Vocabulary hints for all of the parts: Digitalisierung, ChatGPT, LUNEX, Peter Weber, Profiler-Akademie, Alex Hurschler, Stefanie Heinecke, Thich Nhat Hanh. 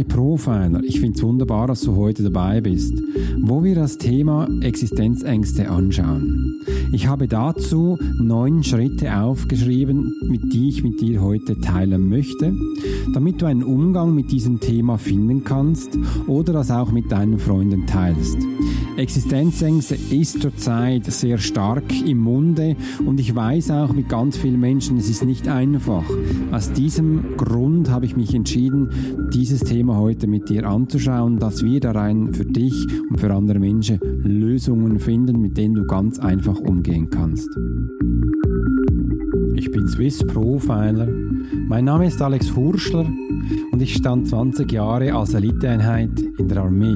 Hi Profiler, ich finde es wunderbar, dass du heute dabei bist, wo wir das Thema Existenzängste anschauen. Ich habe dazu 9 Schritte aufgeschrieben, die ich mit dir heute teilen möchte, damit du einen Umgang mit diesem Thema finden kannst oder das auch mit deinen Freunden teilst. Existenzängste ist zurzeit sehr stark im Munde und ich weiß auch mit ganz vielen Menschen, es ist nicht einfach. Aus diesem Grund habe ich mich entschieden, dieses Thema heute mit dir anzuschauen, dass wir da rein für dich und für andere Menschen Lösungen finden, mit denen du ganz einfach umgehen kannst. Ich bin Swiss Profiler. Mein Name ist Alex Hurschler und ich stand 20 Jahre als Eliteeinheit in der Armee.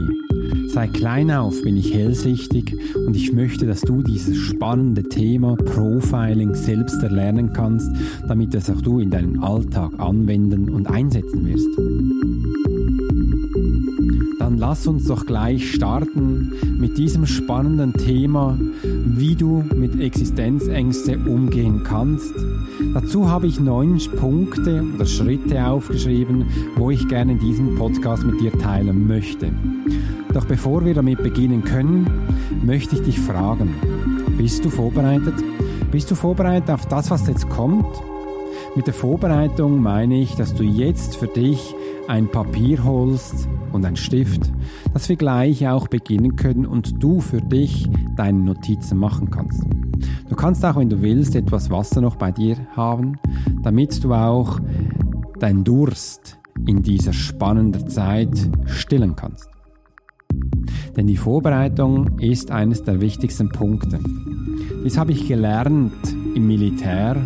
Seit klein auf bin ich hellsichtig und ich möchte, dass du dieses spannende Thema Profiling selbst erlernen kannst, damit es auch du in deinem Alltag anwenden und einsetzen wirst. Dann lass uns doch gleich starten mit diesem spannenden Thema, wie du mit Existenzängsten umgehen kannst. Dazu habe ich 9 Punkte oder Schritte aufgeschrieben, wo ich gerne diesen Podcast mit dir teilen möchte. Doch bevor wir damit beginnen können, möchte ich dich fragen, bist du vorbereitet? Bist du vorbereitet auf das, was jetzt kommt? Mit der Vorbereitung meine ich, dass du jetzt für dich ein Papier holst und einen Stift, dass wir gleich auch beginnen können und du für dich deine Notizen machen kannst. Du kannst auch, wenn du willst, etwas Wasser noch bei dir haben, damit du auch deinen Durst in dieser spannenden Zeit stillen kannst. Denn die Vorbereitung ist eines der wichtigsten Punkte. Das habe ich gelernt im Militär,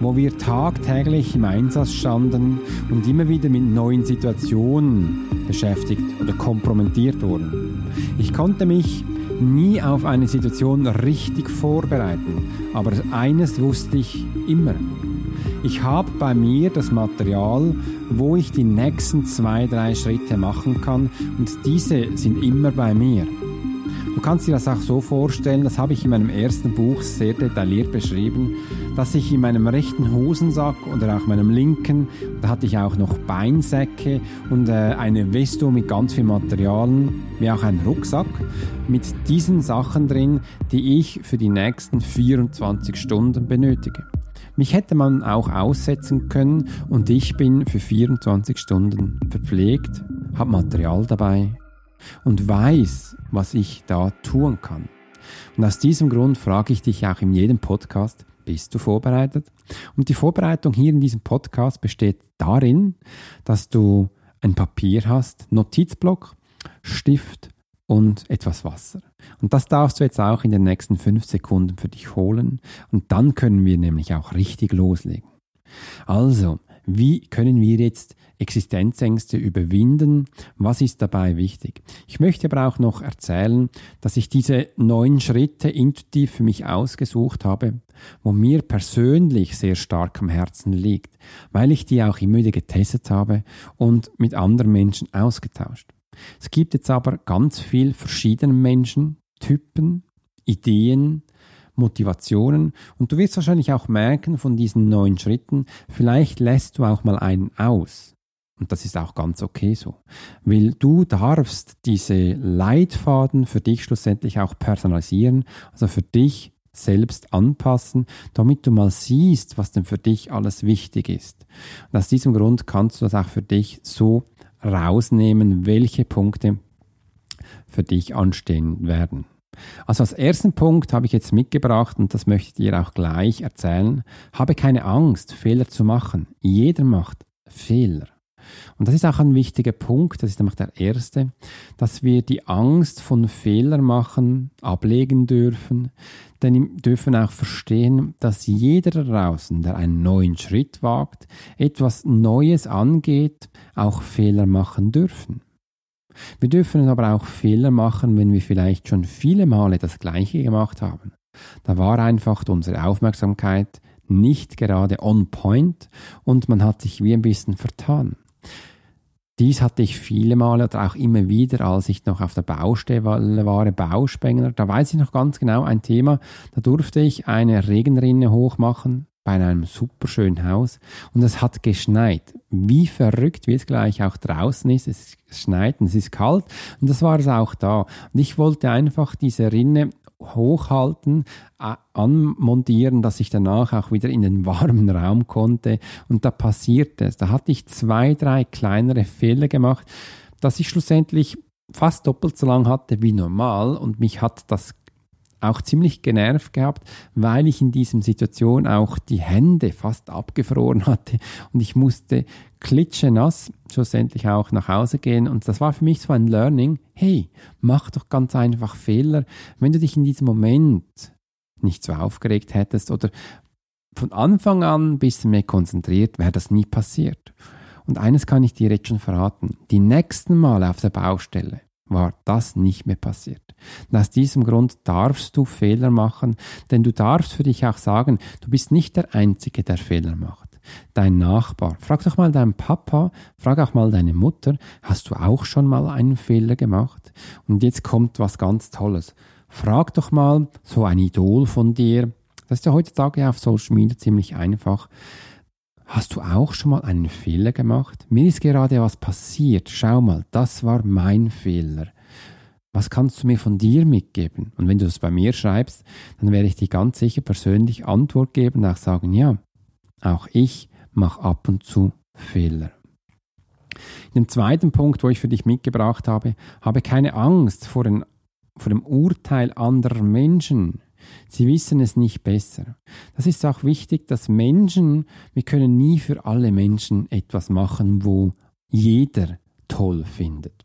wo wir tagtäglich im Einsatz standen und immer wieder mit neuen Situationen beschäftigt oder kompromittiert wurden. Ich konnte mich nie auf eine Situation richtig vorbereiten, aber eines wusste ich immer. Ich habe bei mir das Material, wo ich die nächsten 2-3 Schritte machen kann und diese sind immer bei mir. Du kannst dir das auch so vorstellen, das habe ich in meinem ersten Buch sehr detailliert beschrieben, dass ich in meinem rechten Hosensack oder auch meinem linken, da hatte ich auch noch Beinsäcke und eine Weste mit ganz viel Materialien, wie auch einen Rucksack, mit diesen Sachen drin, die ich für die nächsten 24 Stunden benötige. Mich hätte man auch aussetzen können und ich bin für 24 Stunden verpflegt, habe Material dabei und weiß, was ich da tun kann. Und aus diesem Grund frage ich dich auch in jedem Podcast, bist du vorbereitet? Und die Vorbereitung hier in diesem Podcast besteht darin, dass du ein Papier hast, Notizblock, Stift und etwas Wasser. Und das darfst du jetzt auch in den nächsten 5 Sekunden für dich holen. Und dann können wir nämlich auch richtig loslegen. Also, wie können wir jetzt Existenzängste überwinden? Was ist dabei wichtig? Ich möchte aber auch noch erzählen, dass ich diese 9 Schritte intuitiv für mich ausgesucht habe, wo mir persönlich sehr stark am Herzen liegt, weil ich die auch immer wieder getestet habe und mit anderen Menschen ausgetauscht. Es gibt jetzt aber ganz viele verschiedene Menschen, Typen, Ideen, Motivationen und du wirst wahrscheinlich auch merken von diesen 9 Schritten, vielleicht lässt du auch mal einen aus. Und das ist auch ganz okay so, weil du darfst diese Leitfaden für dich schlussendlich auch personalisieren, also für dich selbst anpassen, damit du mal siehst, was denn für dich alles wichtig ist. Und aus diesem Grund kannst du das auch für dich so rausnehmen, welche Punkte für dich anstehen werden. Also als ersten Punkt habe ich jetzt mitgebracht und das möchte ich dir auch gleich erzählen. Habe keine Angst, Fehler zu machen. Jeder macht Fehler. Und das ist auch ein wichtiger Punkt, das ist nämlich der erste, dass wir die Angst von Fehler machen ablegen dürfen, denn wir dürfen auch verstehen, dass jeder draußen, der einen neuen Schritt wagt, etwas Neues angeht, auch Fehler machen dürfen. Wir dürfen aber auch Fehler machen, wenn wir vielleicht schon viele Male das Gleiche gemacht haben. Da war einfach unsere Aufmerksamkeit nicht gerade on point und man hat sich wie ein bisschen vertan. Dies hatte ich viele Male oder auch immer wieder, als ich noch auf der Baustelle war, Bauspengler. Da weiß ich noch ganz genau ein Thema, da durfte ich eine Regenrinne hochmachen bei einem superschönen Haus und es hat geschneit. Wie verrückt, wie es gleich auch draußen ist, es schneit und es ist kalt und das war es auch da. Und ich wollte einfach diese Rinne hochhalten, anmontieren, dass ich danach auch wieder in den warmen Raum konnte und da passierte es. Da hatte ich 2, 3 kleinere Fehler gemacht, dass ich schlussendlich fast doppelt so lang hatte wie normal und mich hat das auch ziemlich genervt gehabt, weil ich in dieser Situation auch die Hände fast abgefroren hatte und ich musste klitschenass schlussendlich auch nach Hause gehen und das war für mich so ein Learning, hey, mach doch ganz einfach Fehler, wenn du dich in diesem Moment nicht so aufgeregt hättest oder von Anfang an ein bisschen mehr konzentriert, wäre das nie passiert. Und eines kann ich dir jetzt schon verraten, die nächsten Male auf der Baustelle war das nicht mehr passiert. Und aus diesem Grund darfst du Fehler machen, denn du darfst für dich auch sagen, du bist nicht der Einzige, der Fehler macht. Dein Nachbar, frag doch mal deinen Papa, frag auch mal deine Mutter, hast du auch schon mal einen Fehler gemacht? Und jetzt kommt was ganz Tolles. Frag doch mal so ein Idol von dir, das ist ja heutzutage auf Social Media ziemlich einfach, hast du auch schon mal einen Fehler gemacht? Mir ist gerade was passiert. Schau mal, das war mein Fehler. Was kannst du mir von dir mitgeben? Und wenn du das bei mir schreibst, dann werde ich dir ganz sicher persönlich Antwort geben und auch sagen, ja, auch ich mache ab und zu Fehler. In dem zweiten Punkt, wo ich für dich mitgebracht habe, habe keine Angst vor dem Urteil anderer Menschen. Sie wissen es nicht besser. Das ist auch wichtig, dass Menschen, wir können nie für alle Menschen etwas machen, wo jeder toll findet.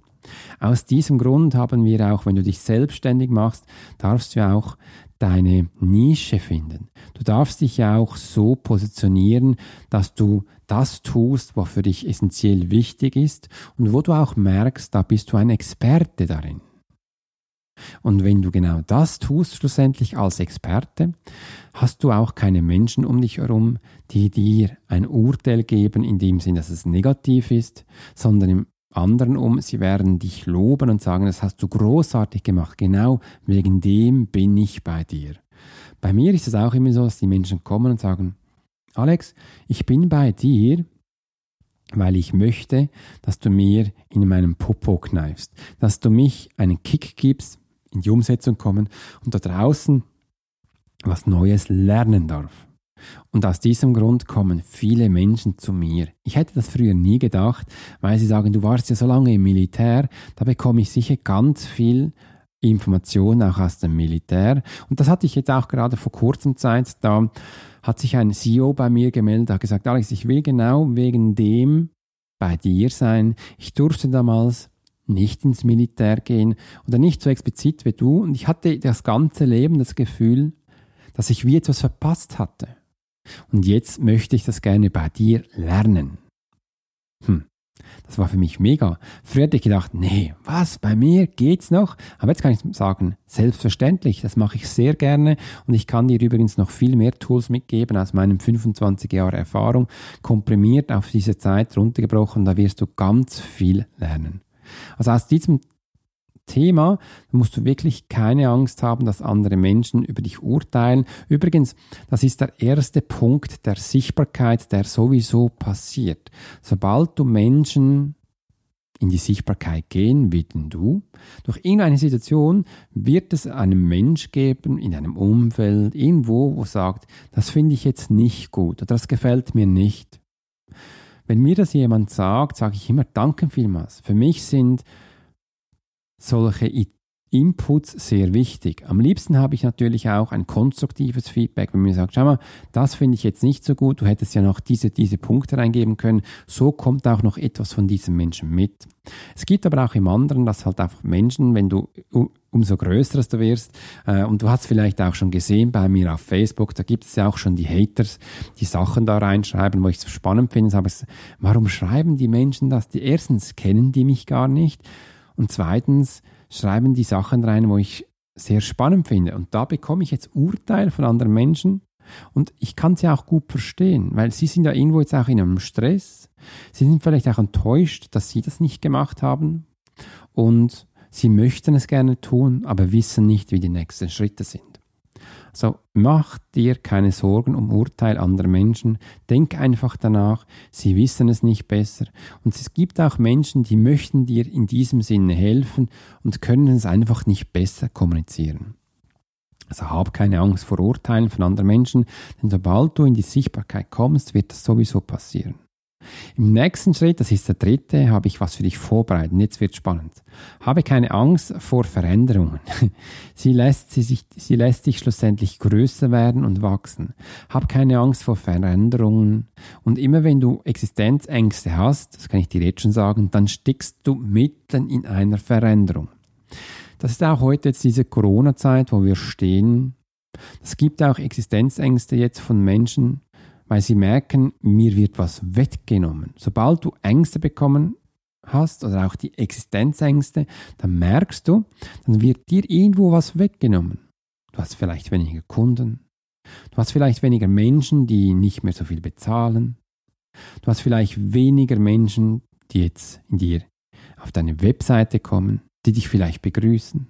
Aus diesem Grund haben wir auch, wenn du dich selbstständig machst, darfst du auch deine Nische finden. Du darfst dich ja auch so positionieren, dass du das tust, was für dich essentiell wichtig ist und wo du auch merkst, da bist du ein Experte darin. Und wenn du genau das tust, schlussendlich als Experte, hast du auch keine Menschen um dich herum, die dir ein Urteil geben, in dem Sinn, dass es negativ ist, sondern im anderen sie werden dich loben und sagen, das hast du großartig gemacht, genau wegen dem bin ich bei dir. Bei mir ist es auch immer so, dass die Menschen kommen und sagen, Alex, ich bin bei dir, weil ich möchte, dass du mir in meinem Popo kneifst, dass du mich einen Kick gibst, in die Umsetzung kommen und da draußen was Neues lernen darf. Und aus diesem Grund kommen viele Menschen zu mir. Ich hätte das früher nie gedacht, weil sie sagen, du warst ja so lange im Militär, da bekomme ich sicher ganz viel Informationen auch aus dem Militär. Und das hatte ich jetzt auch gerade vor kurzem Zeit, da hat sich ein CEO bei mir gemeldet, hat gesagt, Alex, ich will genau wegen dem bei dir sein. Ich durfte damals nicht ins Militär gehen oder nicht so explizit wie du. Und ich hatte das ganze Leben das Gefühl, dass ich wie etwas verpasst hatte. Und jetzt möchte ich das gerne bei dir lernen. Das war für mich mega. Früher hätte ich gedacht, nee, was, bei mir geht's noch? Aber jetzt kann ich sagen, selbstverständlich, das mache ich sehr gerne und ich kann dir übrigens noch viel mehr Tools mitgeben aus meinem 25 Jahre Erfahrung, komprimiert auf diese Zeit runtergebrochen, da wirst du ganz viel lernen. Also aus diesem Thema musst du wirklich keine Angst haben, dass andere Menschen über dich urteilen. Übrigens, das ist der erste Punkt der Sichtbarkeit, der sowieso passiert. Sobald du Menschen in die Sichtbarkeit gehen, wie denn du, durch irgendeine Situation wird es einen Mensch geben, in einem Umfeld, irgendwo, wo sagt, das finde ich jetzt nicht gut oder das gefällt mir nicht. Wenn mir das jemand sagt, sage ich immer, danke vielmals. Für mich sind solche Inputs sehr wichtig. Am liebsten habe ich natürlich auch ein konstruktives Feedback, wenn man mir sagt, schau mal, das finde ich jetzt nicht so gut, du hättest ja noch diese Punkte reingeben können. So kommt auch noch etwas von diesem Menschen mit. Es gibt aber auch im anderen, dass halt einfach Menschen, wenn du umso größer du wirst, und du hast vielleicht auch schon gesehen bei mir auf Facebook, da gibt es ja auch schon die Haters, die Sachen da reinschreiben, wo ich es spannend finde, aber warum schreiben die Menschen das? Die erstens kennen die mich gar nicht und zweitens schreiben die Sachen rein, wo ich sehr spannend finde. Und da bekomme ich jetzt Urteile von anderen Menschen und ich kann sie auch gut verstehen, weil sie sind ja irgendwo jetzt auch in einem Stress. Sie sind vielleicht auch enttäuscht, dass sie das nicht gemacht haben und sie möchten es gerne tun, aber wissen nicht, wie die nächsten Schritte sind. So, mach dir keine Sorgen um Urteil anderer Menschen. Denk einfach danach, sie wissen es nicht besser. Und es gibt auch Menschen, die möchten dir in diesem Sinne helfen und können es einfach nicht besser kommunizieren. Also hab keine Angst vor Urteilen von anderen Menschen, denn sobald du in die Sichtbarkeit kommst, wird das sowieso passieren. Im nächsten Schritt, das ist der dritte, habe ich was für dich vorbereitet. Jetzt wird es spannend. Habe keine Angst vor Veränderungen. Sie lässt dich schlussendlich größer werden und wachsen. Habe keine Angst vor Veränderungen. Und immer wenn du Existenzängste hast, das kann ich dir jetzt schon sagen, dann steckst du mitten in einer Veränderung. Das ist auch heute jetzt diese Corona-Zeit, wo wir stehen. Es gibt auch Existenzängste jetzt von Menschen, weil sie merken, mir wird was weggenommen. Sobald du Ängste bekommen hast oder auch die Existenzängste, dann merkst du, dann wird dir irgendwo was weggenommen. Du hast vielleicht weniger Kunden, du hast vielleicht weniger Menschen, die nicht mehr so viel bezahlen, du hast vielleicht weniger Menschen, die jetzt in dir auf deine Webseite kommen, die dich vielleicht begrüßen.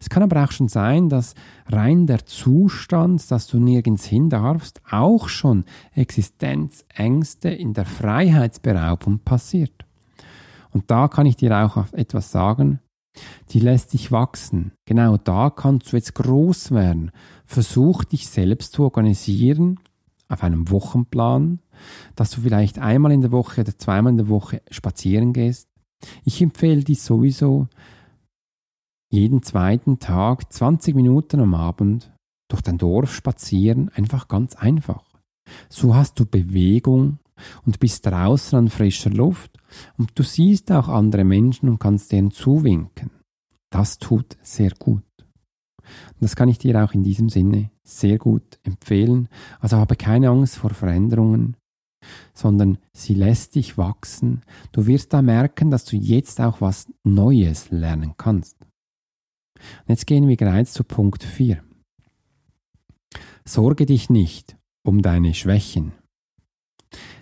Es kann aber auch schon sein, dass rein der Zustand, dass du nirgends hin darfst, auch schon Existenzängste in der Freiheitsberaubung passiert. Und da kann ich dir auch etwas sagen, die lässt dich wachsen. Genau da kannst du jetzt groß werden. Versuch dich selbst zu organisieren auf einem Wochenplan, dass du vielleicht einmal in der Woche oder zweimal in der Woche spazieren gehst. Ich empfehle dir sowieso, jeden zweiten Tag 20 Minuten am Abend durch dein Dorf spazieren, einfach ganz einfach. So hast du Bewegung und bist draußen an frischer Luft und du siehst auch andere Menschen und kannst denen zuwinken. Das tut sehr gut. Und das kann ich dir auch in diesem Sinne sehr gut empfehlen. Also habe keine Angst vor Veränderungen, sondern sie lässt dich wachsen. Du wirst da merken, dass du jetzt auch was Neues lernen kannst. Und jetzt gehen wir gleich zu Punkt 4. Sorge dich nicht um deine Schwächen,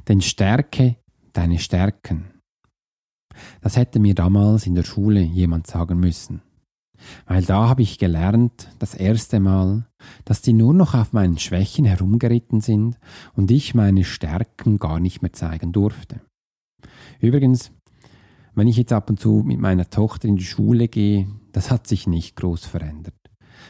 denn stärke deine Stärken. Das hätte mir damals in der Schule jemand sagen müssen, weil da habe ich gelernt, das erste Mal, dass die nur noch auf meinen Schwächen herumgeritten sind und ich meine Stärken gar nicht mehr zeigen durfte. Übrigens, wenn ich jetzt ab und zu mit meiner Tochter in die Schule gehe, das hat sich nicht groß verändert.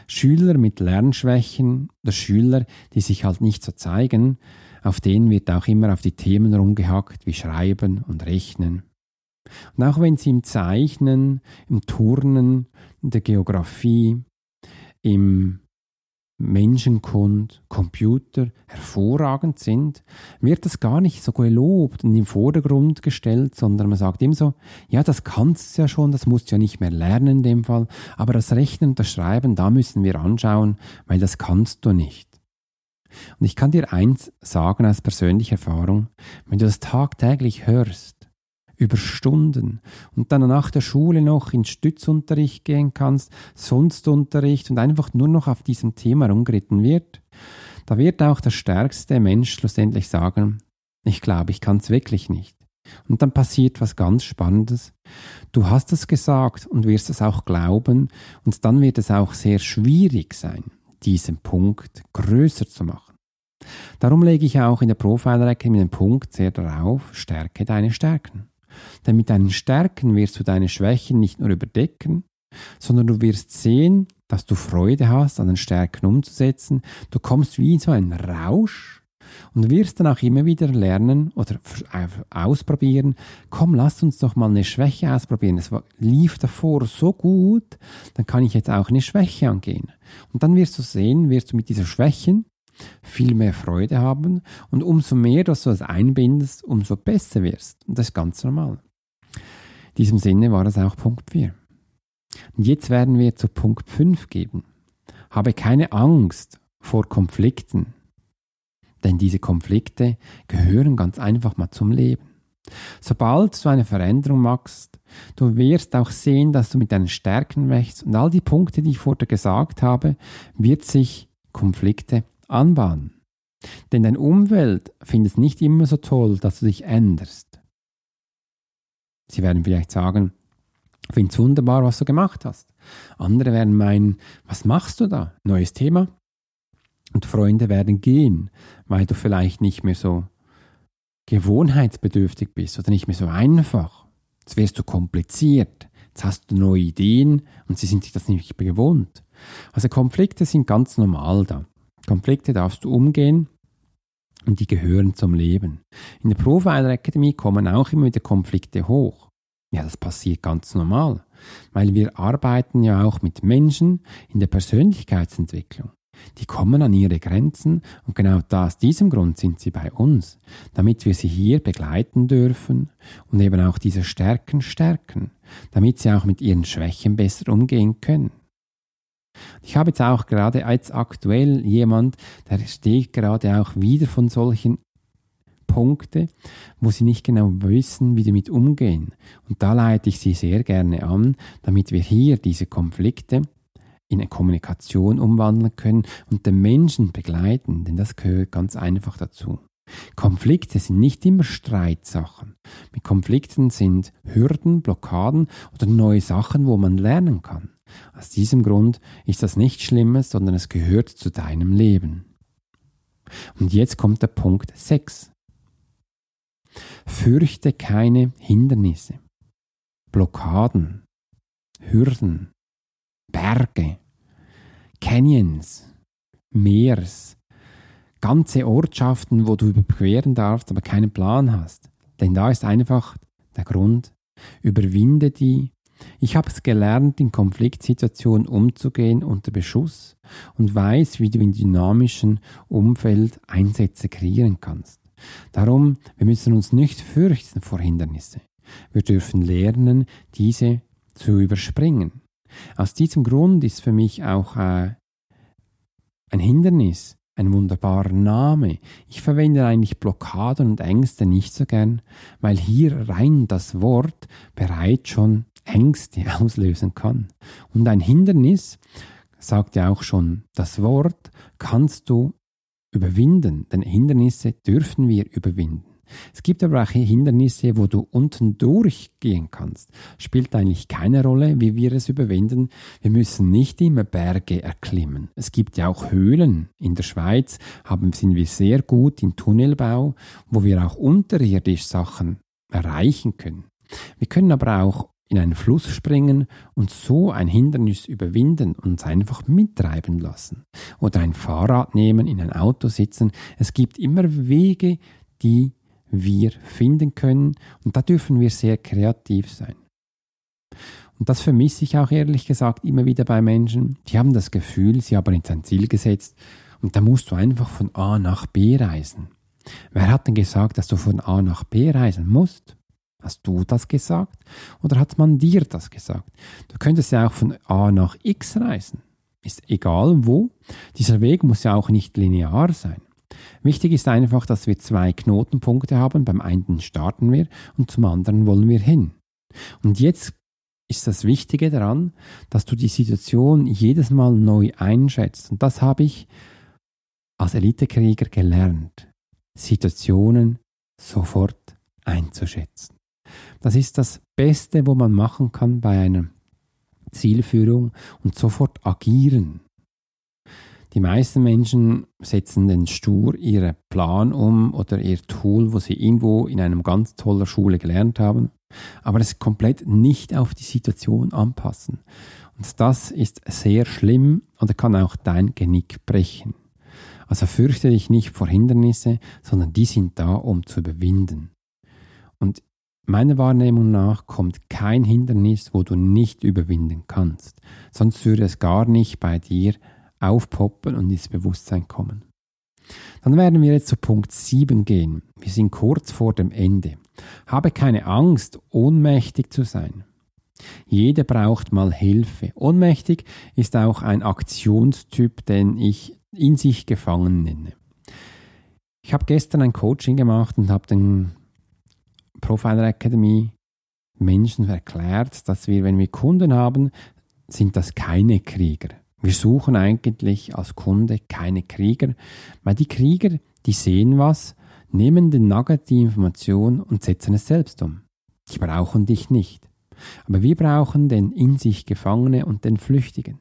Schüler mit Lernschwächen oder Schüler, die sich halt nicht so zeigen, auf denen wird auch immer auf die Themen rumgehackt, wie Schreiben und Rechnen. Und auch wenn sie im Zeichnen, im Turnen, in der Geografie, im Menschenkund, Computer hervorragend sind, wird das gar nicht so gelobt und im Vordergrund gestellt, sondern man sagt ihm so, ja, das kannst du ja schon, das musst du ja nicht mehr lernen in dem Fall, aber das Rechnen und das Schreiben, da müssen wir anschauen, weil das kannst du nicht. Und ich kann dir eins sagen aus persönlicher Erfahrung, wenn du das tagtäglich hörst, über Stunden und dann nach der Schule noch in Stützunterricht gehen kannst, Sonstunterricht und einfach nur noch auf diesem Thema rumgeritten wird, da wird auch der stärkste Mensch schlussendlich sagen, ich glaube, ich kann es wirklich nicht. Und dann passiert was ganz Spannendes. Du hast es gesagt und wirst es auch glauben und dann wird es auch sehr schwierig sein, diesen Punkt größer zu machen. Darum lege ich auch in der Profiler-Akademie den Punkt sehr darauf, stärke deine Stärken. Denn mit deinen Stärken wirst du deine Schwächen nicht nur überdecken, sondern du wirst sehen, dass du Freude hast, an den Stärken umzusetzen. Du kommst wie in so einen Rausch und wirst dann auch immer wieder lernen oder ausprobieren. Komm, lass uns doch mal eine Schwäche ausprobieren. Es lief davor so gut, dann kann ich jetzt auch eine Schwäche angehen. Und dann wirst du sehen, wirst du mit dieser Schwächen viel mehr Freude haben und umso mehr, dass du das einbindest, umso besser wirst. Und das ist ganz normal. In diesem Sinne war das auch Punkt 4. Und jetzt werden wir zu Punkt 5 gehen. Habe keine Angst vor Konflikten, denn diese Konflikte gehören ganz einfach mal zum Leben. Sobald du eine Veränderung machst, du wirst auch sehen, dass du mit deinen Stärken wächst und all die Punkte, die ich vorher gesagt habe, wird sich Konflikte anbahnen. Denn dein Umfeld findet es nicht immer so toll, dass du dich änderst. Sie werden vielleicht sagen, ich finde es wunderbar, was du gemacht hast. Andere werden meinen, was machst du da? Neues Thema? Und Freunde werden gehen, weil du vielleicht nicht mehr so gewohnheitsbedürftig bist oder nicht mehr so einfach. Jetzt wirst du kompliziert, jetzt hast du neue Ideen und sie sind sich das nicht mehr gewohnt. Also Konflikte sind ganz normal da. Konflikte darfst du umgehen und die gehören zum Leben. In der Profiler-Akademie kommen auch immer wieder Konflikte hoch. Ja, das passiert ganz normal, weil wir arbeiten ja auch mit Menschen in der Persönlichkeitsentwicklung. Die kommen an ihre Grenzen und genau aus diesem Grund sind sie bei uns, damit wir sie hier begleiten dürfen und eben auch diese Stärken stärken, damit sie auch mit ihren Schwächen besser umgehen können. Ich habe jetzt auch gerade als aktuell jemand, der steht gerade auch wieder von solchen Punkten, wo sie nicht genau wissen, wie damit umgehen. Und da leite ich sie sehr gerne an, damit wir hier diese Konflikte in eine Kommunikation umwandeln können und den Menschen begleiten, denn das gehört ganz einfach dazu. Konflikte sind nicht immer Streitsachen. Mit Konflikten sind Hürden, Blockaden oder neue Sachen, wo man lernen kann. Aus diesem Grund ist das nichts Schlimmes, sondern es gehört zu deinem Leben. Und jetzt kommt der Punkt 6. Fürchte keine Hindernisse, Blockaden, Hürden, Berge, Canyons, Meers, ganze Ortschaften, wo du überqueren darfst, aber keinen Plan hast. Denn da ist einfach der Grund, überwinde die. Ich habe es gelernt, in Konfliktsituationen umzugehen unter Beschuss und weiß, wie du im dynamischen Umfeld Einsätze kreieren kannst. Darum, wir müssen uns nicht fürchten vor Hindernisse. Wir dürfen lernen, diese zu überspringen. Aus diesem Grund ist für mich auch ein Hindernis ein wunderbarer Name. Ich verwende eigentlich Blockaden und Ängste nicht so gern, weil hier rein das Wort bereits schon Ängste auslösen kann. Und ein Hindernis, sagt ja auch schon das Wort, kannst du überwinden, denn Hindernisse dürfen wir überwinden. Es gibt aber auch Hindernisse, wo du unten durchgehen kannst. Spielt eigentlich keine Rolle, wie wir es überwinden. Wir müssen nicht immer Berge erklimmen. Es gibt ja auch Höhlen. In der Schweiz sind wir sehr gut im Tunnelbau, wo wir auch unterirdisch Sachen erreichen können. Wir können aber auch in einen Fluss springen und so ein Hindernis überwinden und uns einfach mittreiben lassen. Oder ein Fahrrad nehmen, in ein Auto sitzen. Es gibt immer Wege, die wir finden können und da dürfen wir sehr kreativ sein. Und das vermisse ich auch ehrlich gesagt immer wieder bei Menschen, die haben das Gefühl, sie haben jetzt ein Ziel gesetzt und da musst du einfach von A nach B reisen. Wer hat denn gesagt, dass du von A nach B reisen musst? Hast du das gesagt oder hat man dir das gesagt? Du könntest ja auch von A nach X reisen, ist egal wo, dieser Weg muss ja auch nicht linear sein. Wichtig ist einfach, dass wir zwei Knotenpunkte haben. Beim einen starten wir und zum anderen wollen wir hin. Und jetzt ist das Wichtige daran, dass du die Situation jedes Mal neu einschätzt. Und das habe ich als Elitekrieger gelernt. Situationen sofort einzuschätzen. Das ist das Beste, was man machen kann bei einer Zielführung und sofort agieren. Die meisten Menschen setzen dann stur ihren Plan um oder ihr Tool, das sie irgendwo in einer ganz tollen Schule gelernt haben, aber es komplett nicht auf die Situation anpassen. Und das ist sehr schlimm und kann auch dein Genick brechen. Also fürchte dich nicht vor Hindernisse, sondern die sind da, um zu überwinden. Und meiner Wahrnehmung nach kommt kein Hindernis, wo du nicht überwinden kannst. Sonst würde es gar nicht bei dir aufpoppen und ins Bewusstsein kommen. Dann werden wir jetzt zu Punkt 7 gehen. Wir sind kurz vor dem Ende. Habe keine Angst, ohnmächtig zu sein. Jeder braucht mal Hilfe. Ohnmächtig ist auch ein Aktionstyp, den ich in sich gefangen nenne. Ich habe gestern ein Coaching gemacht und habe den Profiler-Akademie Menschen erklärt, dass wir, wenn wir Kunden haben, sind das keine Krieger. Wir suchen eigentlich als Kunde keine Krieger, weil die Krieger, die sehen was, nehmen den Nugget, die Information und setzen es selbst um. Die brauchen dich nicht. Aber wir brauchen den in sich Gefangene und den Flüchtigen.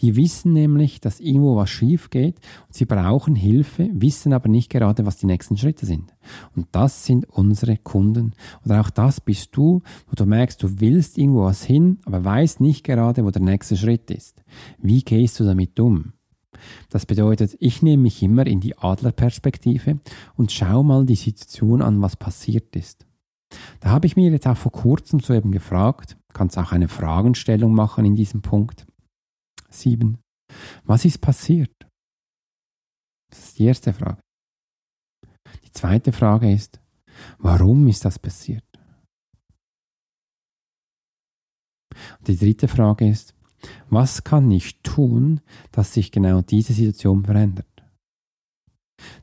Die wissen nämlich, dass irgendwo was schief geht und sie brauchen Hilfe, wissen aber nicht gerade, was die nächsten Schritte sind. Und das sind unsere Kunden. Oder auch das bist du, wo du merkst, du willst irgendwo was hin, aber weißt nicht gerade, wo der nächste Schritt ist. Wie gehst du damit um? Das bedeutet, ich nehme mich immer in die Adlerperspektive und schaue mal die Situation an, was passiert ist. Da habe ich mir jetzt auch vor kurzem so eben gefragt, kannst auch eine Fragestellung machen in diesem Punkt. 7. Was ist passiert? Das ist die erste Frage. Die zweite Frage ist, warum ist das passiert? Und die dritte Frage ist, was kann ich tun, dass sich genau diese Situation verändert?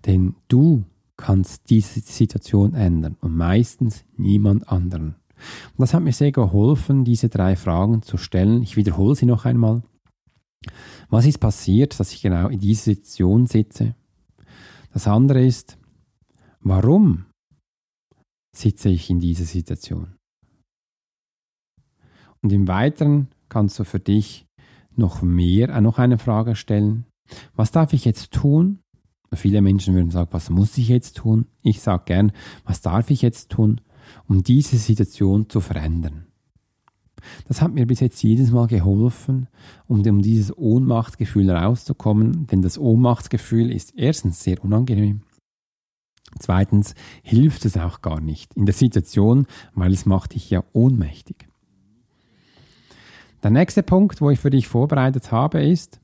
Denn du kannst diese Situation ändern und meistens niemand anderen. Und das hat mir sehr geholfen, diese drei Fragen zu stellen. Ich wiederhole sie noch einmal. Was ist passiert, dass ich genau in dieser Situation sitze? Das andere ist, warum sitze ich in dieser Situation? Und im Weiteren kannst du für dich noch eine Frage stellen. Was darf ich jetzt tun? Viele Menschen würden sagen, was muss ich jetzt tun? Ich sage gern, was darf ich jetzt tun, um diese Situation zu verändern? Das hat mir bis jetzt jedes Mal geholfen, um dieses Ohnmachtgefühl rauszukommen, denn das Ohnmachtgefühl ist erstens sehr unangenehm. Zweitens hilft es auch gar nicht in der Situation, weil es macht dich ja ohnmächtig. Der nächste Punkt, wo ich für dich vorbereitet habe, ist,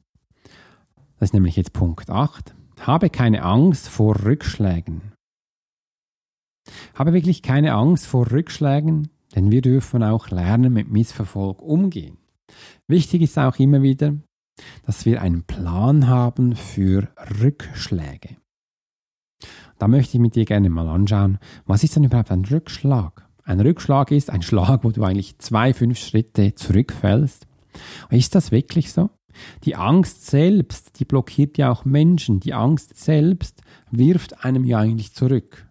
das ist nämlich jetzt Punkt 8, habe keine Angst vor Rückschlägen. Habe wirklich keine Angst vor Rückschlägen, denn wir dürfen auch lernen, mit Misserfolg umgehen. Wichtig ist auch immer wieder, dass wir einen Plan haben für Rückschläge. Da möchte ich mit dir gerne mal anschauen, was ist denn überhaupt ein Rückschlag? Ein Rückschlag ist ein Schlag, wo du eigentlich 2-5 Schritte zurückfällst. Ist das wirklich so? Die Angst selbst, die blockiert ja auch Menschen. Die Angst selbst wirft einem ja eigentlich zurück.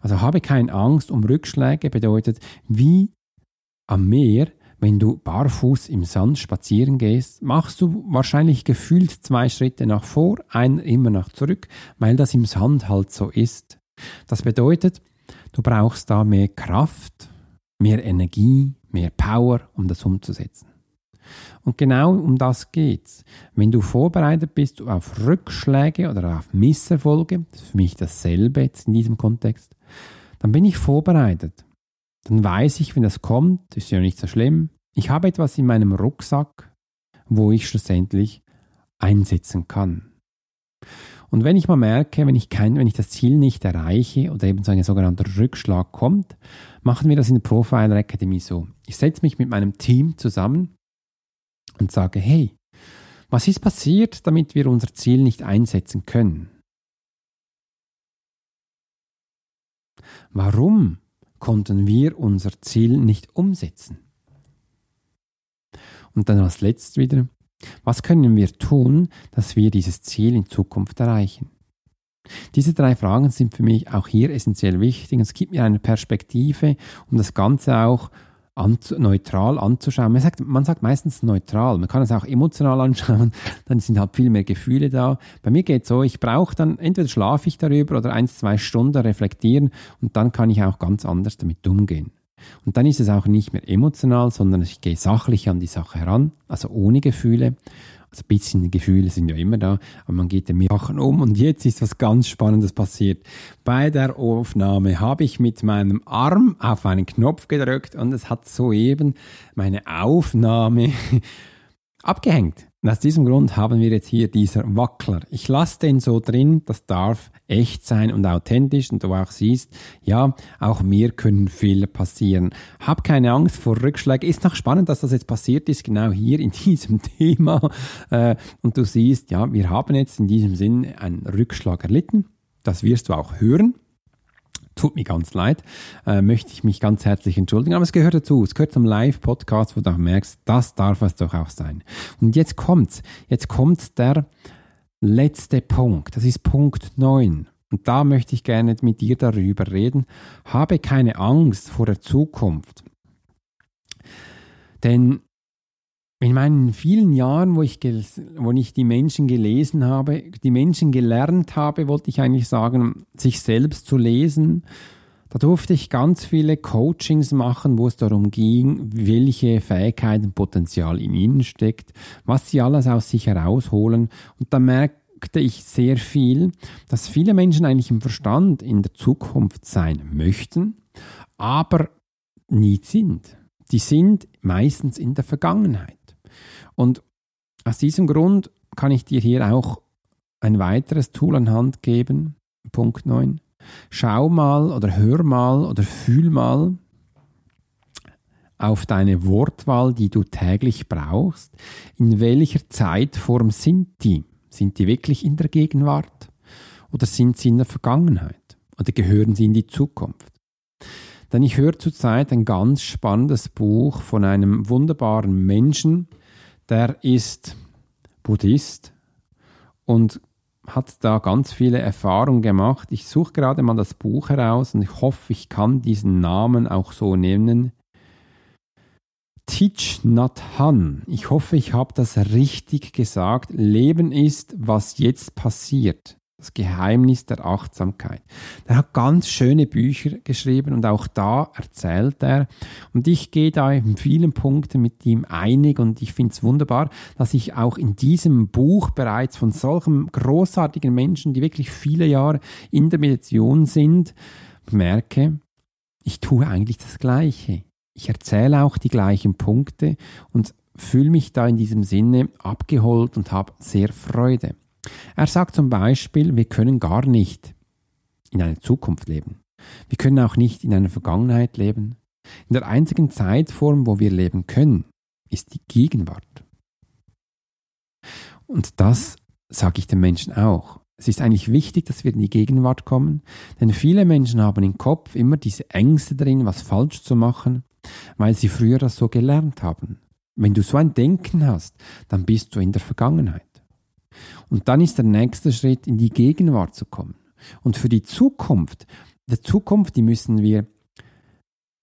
Also habe keine Angst um Rückschläge bedeutet, wie am Meer, wenn du barfuß im Sand spazieren gehst, machst du wahrscheinlich gefühlt 2 Schritte nach vor, einen immer nach zurück, weil das im Sand halt so ist. Das bedeutet, du brauchst da mehr Kraft, mehr Energie, mehr Power, um das umzusetzen. Und genau um das geht's. Wenn du vorbereitet bist auf Rückschläge oder auf Misserfolge, das ist für mich dasselbe jetzt in diesem Kontext, dann bin ich vorbereitet. Dann weiß ich, wenn das kommt, ist ja nicht so schlimm, ich habe etwas in meinem Rucksack, wo ich schlussendlich einsetzen kann. Und wenn ich mal merke, wenn ich das Ziel nicht erreiche oder eben so ein sogenannter Rückschlag kommt, machen wir das in der Profiler-Akademie so. Ich setze mich mit meinem Team zusammen und sage, hey, was ist passiert, damit wir unser Ziel nicht einsetzen können? Warum konnten wir unser Ziel nicht umsetzen? Und dann als letztes wieder, was können wir tun, dass wir dieses Ziel in Zukunft erreichen? Diese 3 Fragen sind für mich auch hier essentiell wichtig. Es gibt mir eine Perspektive, um das Ganze auch neutral anzuschauen. Man sagt meistens neutral, man kann es auch emotional anschauen, dann sind halt viel mehr Gefühle da. Bei mir geht es so, ich brauche dann, entweder schlafe ich darüber oder 1-2 Stunden reflektieren und dann kann ich auch ganz anders damit umgehen. Und dann ist es auch nicht mehr emotional, sondern ich gehe sachlich an die Sache heran, also ohne Gefühle. Also ein bisschen Gefühle sind ja immer da, aber man geht mit Sachen um und jetzt ist was ganz Spannendes passiert. Bei der Aufnahme habe ich mit meinem Arm auf einen Knopf gedrückt und es hat soeben meine Aufnahme abgehängt. Und aus diesem Grund haben wir jetzt hier dieser Wackler. Ich lasse den so drin, das darf echt sein und authentisch und du auch siehst, ja, auch mir können Fehler passieren. Hab keine Angst vor Rückschlägen. Ist noch spannend, dass das jetzt passiert ist, genau hier in diesem Thema. Und du siehst, ja, wir haben jetzt in diesem Sinn einen Rückschlag erlitten. Das wirst du auch hören. Tut mir ganz leid, möchte ich mich ganz herzlich entschuldigen, aber es gehört dazu, es gehört zum Live-Podcast, wo du auch merkst, das darf es doch auch sein. Und jetzt kommt der letzte Punkt, das ist Punkt 9 und da möchte ich gerne mit dir darüber reden, habe keine Angst vor der Zukunft, denn in meinen vielen Jahren, wo ich die Menschen gelesen habe, die Menschen gelernt habe, wollte ich eigentlich sagen, sich selbst zu lesen, da durfte ich ganz viele Coachings machen, wo es darum ging, welche Fähigkeiten, Potenzial in ihnen steckt, was sie alles aus sich herausholen. Und da merkte ich sehr viel, dass viele Menschen eigentlich im Verstand in der Zukunft sein möchten, aber nie sind. Die sind meistens in der Vergangenheit. Und aus diesem Grund kann ich dir hier auch ein weiteres Tool an Hand geben. Punkt 9. Schau mal oder hör mal oder fühl mal auf deine Wortwahl, die du täglich brauchst. In welcher Zeitform sind die? Sind die wirklich in der Gegenwart? Oder sind sie in der Vergangenheit? Oder gehören sie in die Zukunft? Denn ich höre zurzeit ein ganz spannendes Buch von einem wunderbaren Menschen, der ist Buddhist und hat da ganz viele Erfahrungen gemacht. Ich suche gerade mal das Buch heraus und ich hoffe, ich kann diesen Namen auch so nennen. Thich Nhat Hanh. Ich hoffe, ich habe das richtig gesagt. Leben ist, was jetzt passiert. Das Geheimnis der Achtsamkeit. Der hat ganz schöne Bücher geschrieben und auch da erzählt er. Und ich gehe da in vielen Punkten mit ihm einig und ich finde es wunderbar, dass ich auch in diesem Buch bereits von solchen großartigen Menschen, die wirklich viele Jahre in der Meditation sind, merke, ich tue eigentlich das Gleiche. Ich erzähle auch die gleichen Punkte und fühle mich da in diesem Sinne abgeholt und habe sehr Freude. Er sagt zum Beispiel, wir können gar nicht in einer Zukunft leben. Wir können auch nicht in einer Vergangenheit leben. In der einzigen Zeitform, wo wir leben können, ist die Gegenwart. Und das sage ich den Menschen auch. Es ist eigentlich wichtig, dass wir in die Gegenwart kommen, denn viele Menschen haben im Kopf immer diese Ängste drin, was falsch zu machen, weil sie früher das so gelernt haben. Wenn du so ein Denken hast, dann bist du in der Vergangenheit. Und dann ist der nächste Schritt, in die Gegenwart zu kommen. Und für die Zukunft, die müssen wir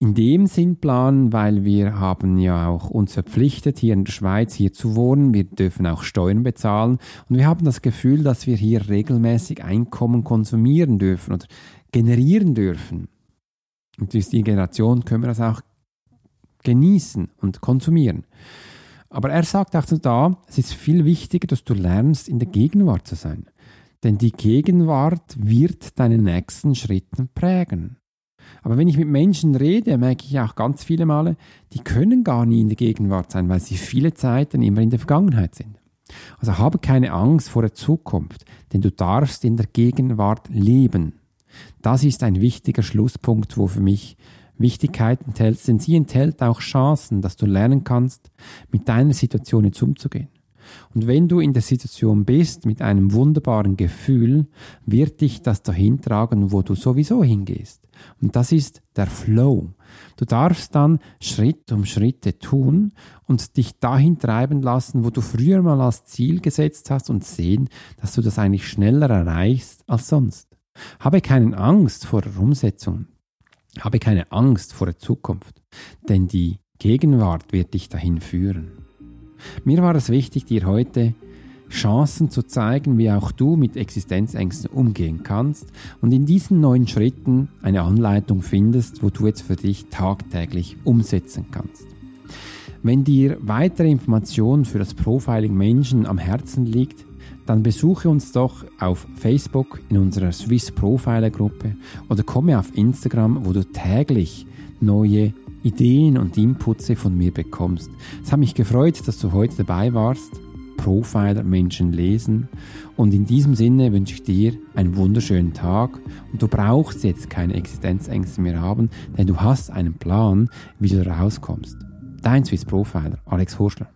in dem Sinn planen, weil wir haben ja auch uns verpflichtet, hier in der Schweiz hier zu wohnen. Wir dürfen auch Steuern bezahlen. Und wir haben das Gefühl, dass wir hier regelmäßig Einkommen konsumieren dürfen oder generieren dürfen. Und durch die Generation können wir das auch genießen und konsumieren. Aber er sagt auch da, es ist viel wichtiger, dass du lernst, in der Gegenwart zu sein. Denn die Gegenwart wird deine nächsten Schritten prägen. Aber wenn ich mit Menschen rede, merke ich auch ganz viele Male, die können gar nie in der Gegenwart sein, weil sie viele Zeiten immer in der Vergangenheit sind. Also habe keine Angst vor der Zukunft, denn du darfst in der Gegenwart leben. Das ist ein wichtiger Schlusspunkt, wo für mich Wichtigkeit enthält, denn sie enthält auch Chancen, dass du lernen kannst, mit deiner Situation jetzt umzugehen. Und wenn du in der Situation bist, mit einem wunderbaren Gefühl, wird dich das dahin tragen, wo du sowieso hingehst. Und das ist der Flow. Du darfst dann Schritt um Schritte tun und dich dahin treiben lassen, wo du früher mal als Ziel gesetzt hast und sehen, dass du das eigentlich schneller erreichst als sonst. Habe keine Angst vor der Umsetzung. Habe keine Angst vor der Zukunft, denn die Gegenwart wird dich dahin führen. Mir war es wichtig, dir heute Chancen zu zeigen, wie auch du mit Existenzängsten umgehen kannst und in diesen 9 Schritten eine Anleitung findest, wo du jetzt für dich tagtäglich umsetzen kannst. Wenn dir weitere Informationen für das Profiling Menschen am Herzen liegt, dann besuche uns doch auf Facebook in unserer Swiss Profiler Gruppe oder komme auf Instagram, wo du täglich neue Ideen und Inputs von mir bekommst. Es hat mich gefreut, dass du heute dabei warst. Profiler Menschen lesen. Und in diesem Sinne wünsche ich dir einen wunderschönen Tag und du brauchst jetzt keine Existenzängste mehr haben, denn du hast einen Plan, wie du rauskommst. Dein Swiss Profiler, Alex Hurschler.